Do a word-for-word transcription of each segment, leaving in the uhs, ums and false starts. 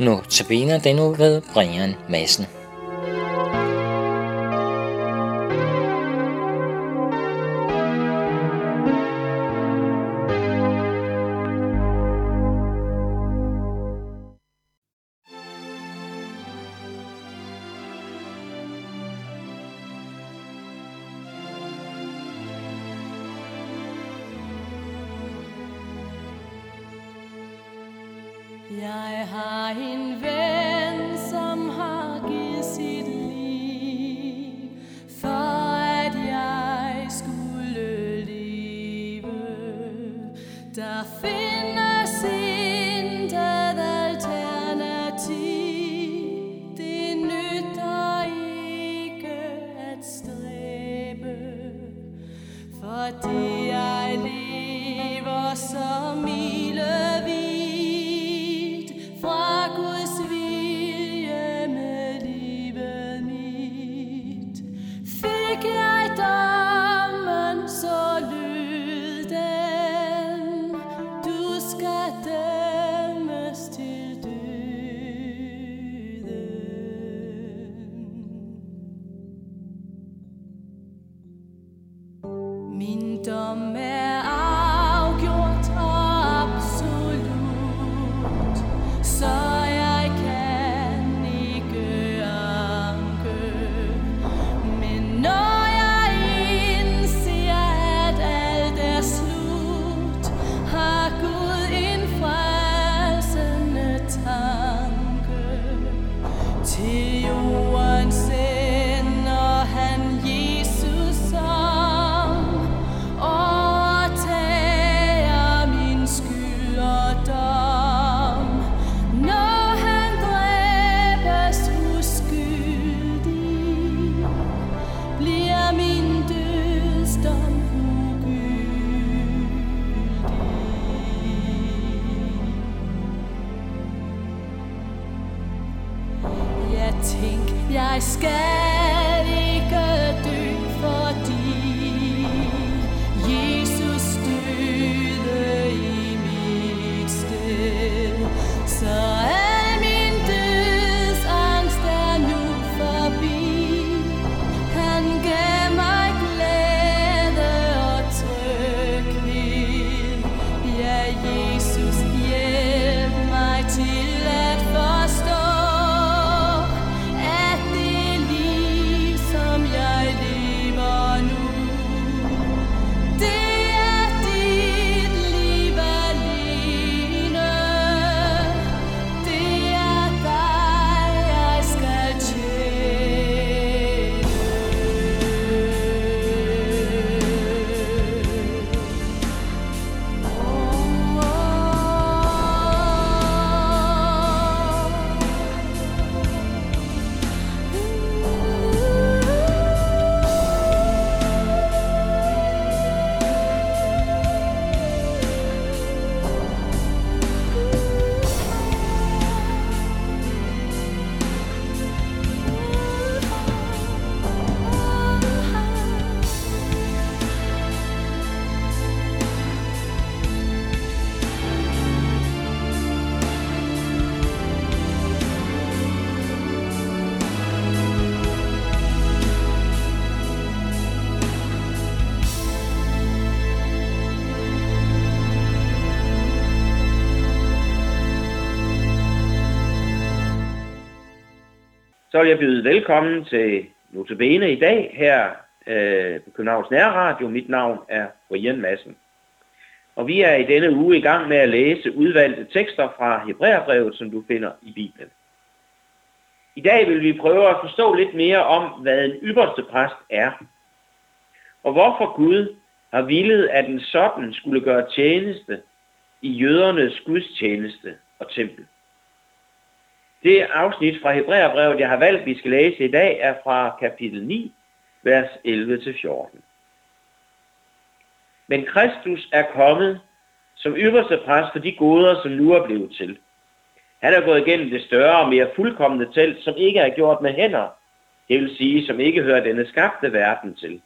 Notabene den nu ved Brian Madsen. Jeg har en ven, som har givet sit liv, for at jeg skulle leve. Der findes intet alternativ, det nytter ikke at stræbe, fordi jeg lever som milevis. Jeg skal ikke dø, fordi Jesus døde i mit sted. Så al min dødsangst er nu forbi. Han gav mig glæde og tryghed. Ja, Jesus, hjælp mig til at forstå, så vil jeg byde velkommen til Notabene i dag her øh, på Københavns Nærradio. Mit navn er Brian Madsen. Og vi er i denne uge i gang med at læse udvalgte tekster fra Hebraerbrevet, som du finder i Bibelen. I dag vil vi prøve at forstå lidt mere om, hvad en ypperste præst er, og hvorfor Gud har villet, at en sådan skulle gøre tjeneste i jødernes gudstjeneste og tempel. Det afsnit fra Hebraerbrevet, jeg har valgt, vi skal læse i dag, er fra kapitel ni, vers elleve til fjorten. Men Kristus er kommet som ypperste præst for de goder, som nu er blevet til. Han er gået igennem det større og mere fuldkomne telt, som ikke er gjort med hænder, det vil sige, som ikke hører denne skabte verden til.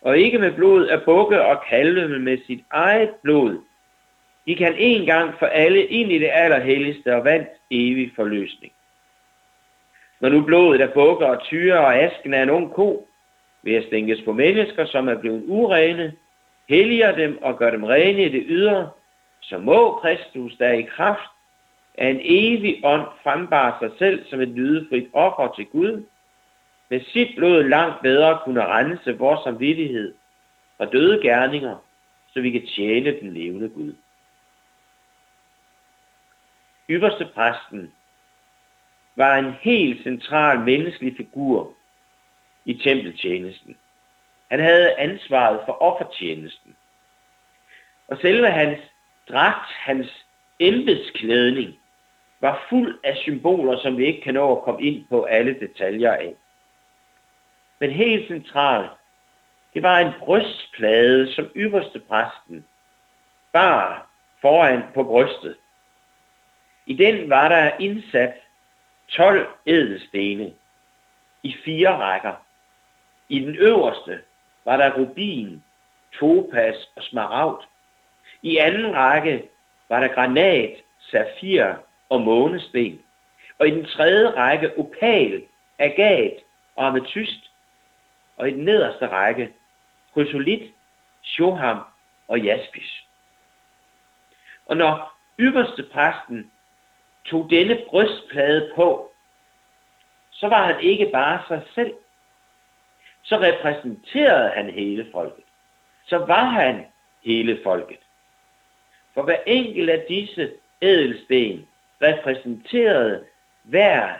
Og ikke med blod af bukke og kalve, men med sit eget blod, gik han en gang for alle ind i det allerhelligste og vandt evig forløsning. Når nu blodet af bukker og tyre og asken af en ung ko ved at stænkes på mennesker, som er blevet urene, helliger dem og gør dem rene i det ydre, så må Kristus, der i kraft af en evig ånd frembare sig selv som et lydefrit offer til Gud, med sit blod langt bedre kunne rense vores samvittighed fra døde gerninger, så vi kan tjene den levende Gud. Ypperste præsten var en helt central menneskelig figur i tempeltjenesten. Han havde ansvaret for offertjenesten. Og selve hans dragt, hans embedsklædning, var fuld af symboler, som vi ikke kan nå at komme ind på alle detaljer af. Men helt centralt, det var en brystplade, som ypperste præsten bar foran på brystet. I den var der indsat tolv ædelstene i fire rækker. I den øverste var der rubin, topaz og smaragd. I anden række var der granat, safir og månesten. Og i den tredje række opal, agat og ametyst. Og i den nederste række krysolit, shoham og jaspis. Og når ypperste præsten tog denne brystplade på, så var han ikke bare sig selv. Så repræsenterede han hele folket. Så var han hele folket. For hver enkelt af disse ædelsten repræsenterede hver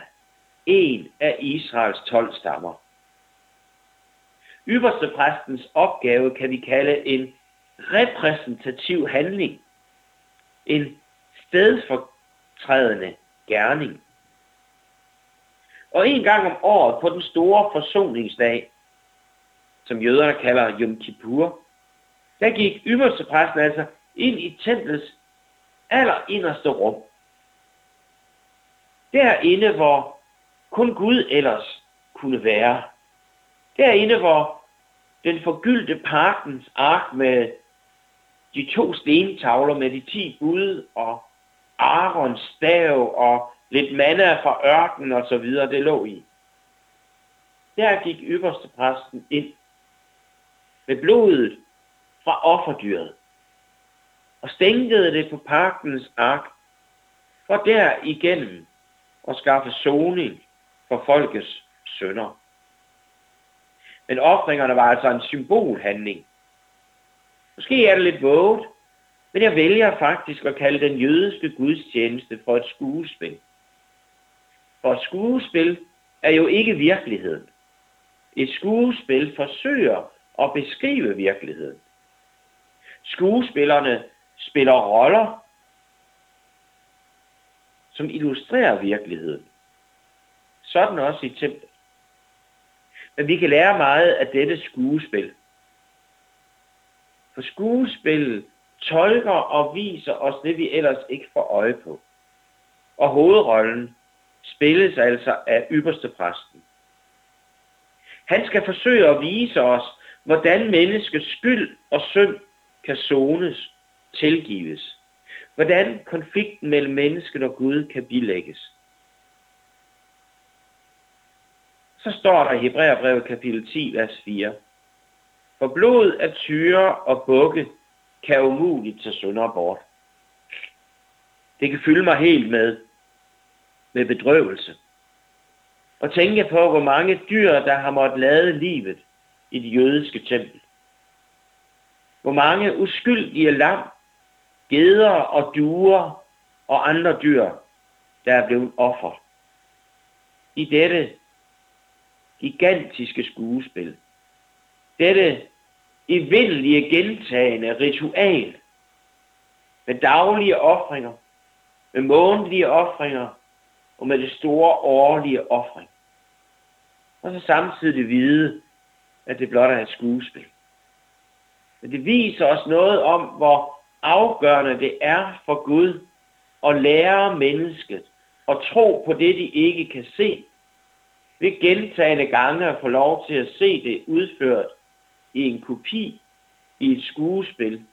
en af Israels tolv stammer. Ypperste præstens opgave kan vi kalde en repræsentativ handling. En stedfortrædende gerning. Og en gang om året på den store forsoningsdag, som jøderne kalder Yom Kippur, der gik ypperste præsten altså ind i templets allerinderste rum. Derinde, hvor kun Gud ellers kunne være. Derinde, hvor den forgyldte parkens ark med de to stentavler med de ti bud og Aarons stav og lidt manna fra ørkenen og så videre, det lå i. Der gik ypperste præsten ind med blodet fra offerdyret og stænkede det på parkens ark, for derigennem at skaffe soning for folkets synder. Men ofringerne var altså en symbolhandling. Måske er det lidt våget, men jeg vælger faktisk at kalde den jødiske gudstjeneste for et skuespil. For et skuespil er jo ikke virkeligheden. Et skuespil forsøger at beskrive virkeligheden. Skuespillerne spiller roller, som illustrerer virkeligheden. Sådan også i templet. Men vi kan lære meget af dette skuespil. For skuespillet tolker og viser os det, vi ellers ikke får øje på. Og hovedrollen spilles altså af ypperste præsten. Han skal forsøge at vise os, hvordan menneskets skyld og synd kan sones, tilgives. Hvordan konflikten mellem mennesket og Gud kan bilægges. Så står der i Hebraerbrevet kapitel ti, vers fire. For blod af tyre og bukke kan umuligt tage synder bort. Det kan fylde mig helt med, med bedrøvelse. Og tænke på, hvor mange dyr, der har måttet lade livet i det jødiske tempel. Hvor mange uskyldige lam, geder og duer og andre dyr, der er blevet offer. I dette gigantiske skuespil. Dette evindelige gentagende ritual med daglige ofringer, med månedlige ofringer og med det store årlige ofring. Og så samtidig vide, at det blot er et skuespil. Men det viser os noget om, hvor afgørende det er for Gud at lære mennesket at tro på det, de ikke kan se, ved gentagende gange at få lov til at se det udført i en kopi, i et skuespil.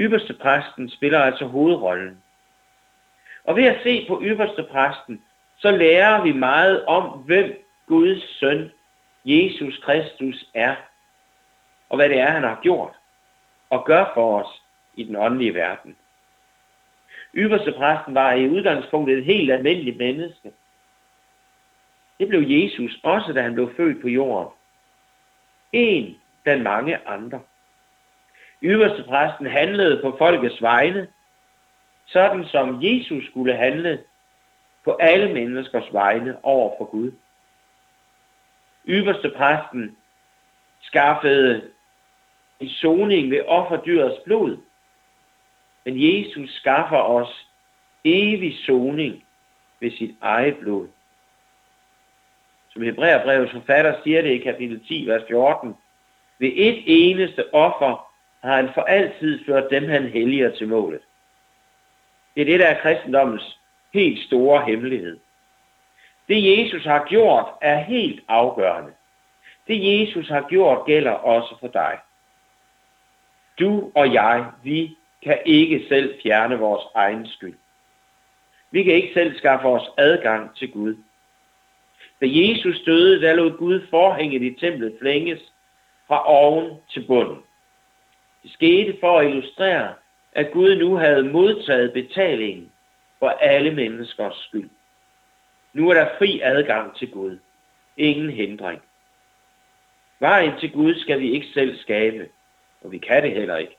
Ypperstepræsten spiller altså hovedrollen. Og ved at se på ypperstepræsten, så lærer vi meget om, hvem Guds søn, Jesus Kristus, er, og hvad det er, han har gjort og gør for os i den åndelige verden. Ypperstepræsten var i udgangspunktet et helt almindeligt menneske. Det blev Jesus også, da han blev født på jorden. En blandt mange andre. Ypperstepræsten handlede på folkets vegne, sådan som Jesus skulle handle på alle menneskers vegne over for Gud. Ypperstepræsten skaffede en soning ved offerdyrets blod, men Jesus skaffer os evig soning ved sit eget blod. Som Hebraerbrevets forfatter siger det i kapitel ti, vers fjorten, ved et eneste offer har han for altid ført dem, han helliger, til målet. Det er det, der er kristendommens helt store hemmelighed. Det Jesus har gjort er helt afgørende. Det Jesus har gjort gælder også for dig. Du og jeg, vi kan ikke selv fjerne vores egen skyld. Vi kan ikke selv skaffe os adgang til Gud. Da Jesus døde, der lod Gud forhænget i templet flænges fra oven til bunden. Det skete for at illustrere, at Gud nu havde modtaget betalingen for alle menneskers skyld. Nu er der fri adgang til Gud. Ingen hindring. Vejen til Gud skal vi ikke selv skabe, og vi kan det heller ikke.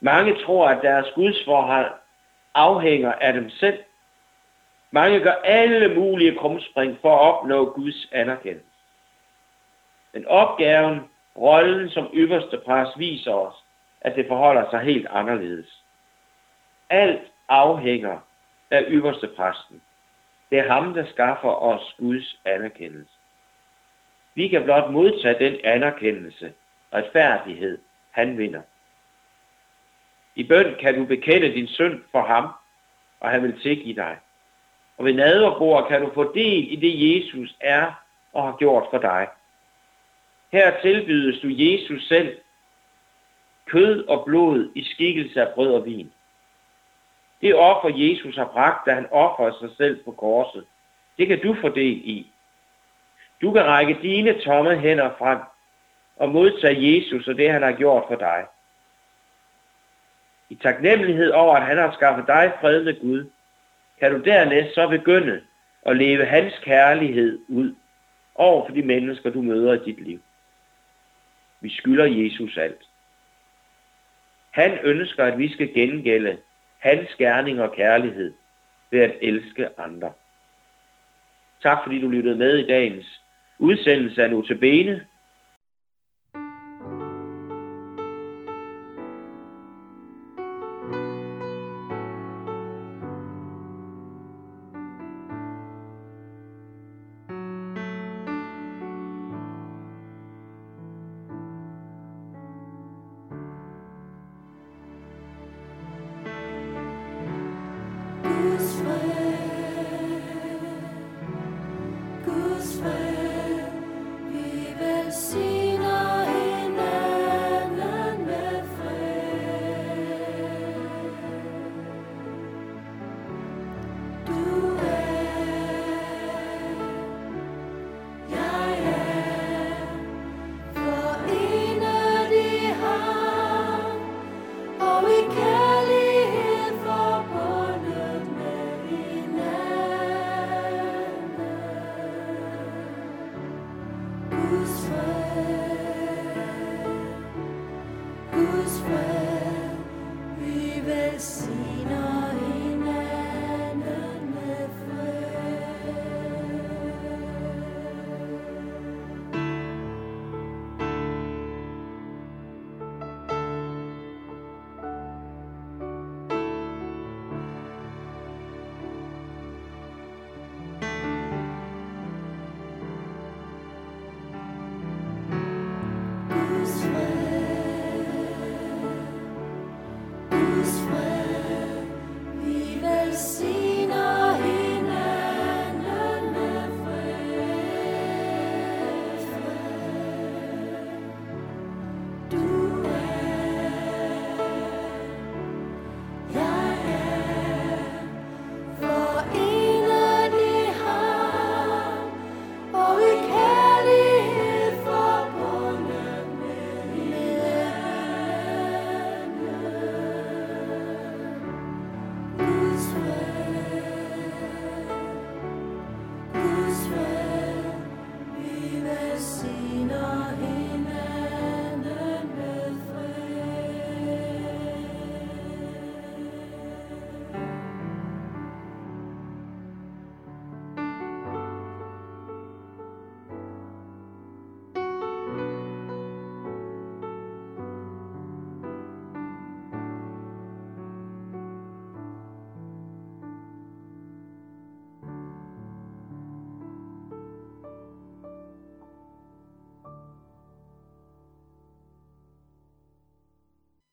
Mange tror, at deres gudsforhold afhænger af dem selv. Mange gør alle mulige krumspring for at opnå Guds anerkendelse. Men opgaven, rollen som ypperstepræst, viser os, at det forholder sig helt anderledes. Alt afhænger af ypperstepræsten. Det er ham, der skaffer os Guds anerkendelse. Vi kan blot modtage den anerkendelse og retfærdighed, han vinder. I bøn kan du bekende din synd for ham, og han vil tilgive dig. Og ved nadverbordet kan du få del i det, Jesus er og har gjort for dig. Her tilbydes du Jesus selv, kød og blod i skikkelse af brød og vin. Det offer, Jesus har bragt, da han ofrede sig selv på korset, det kan du få del i. Du kan række dine tomme hænder frem og modtage Jesus og det, han har gjort for dig. I taknemmelighed over, at han har skaffet dig fred med Gud, kan du dernæst så begynde at leve hans kærlighed ud over for de mennesker, du møder i dit liv. Vi skylder Jesus alt. Han ønsker, at vi skal gengælde hans gerning og kærlighed ved at elske andre. Tak fordi du lyttede med i dagens udsendelse af Notabene.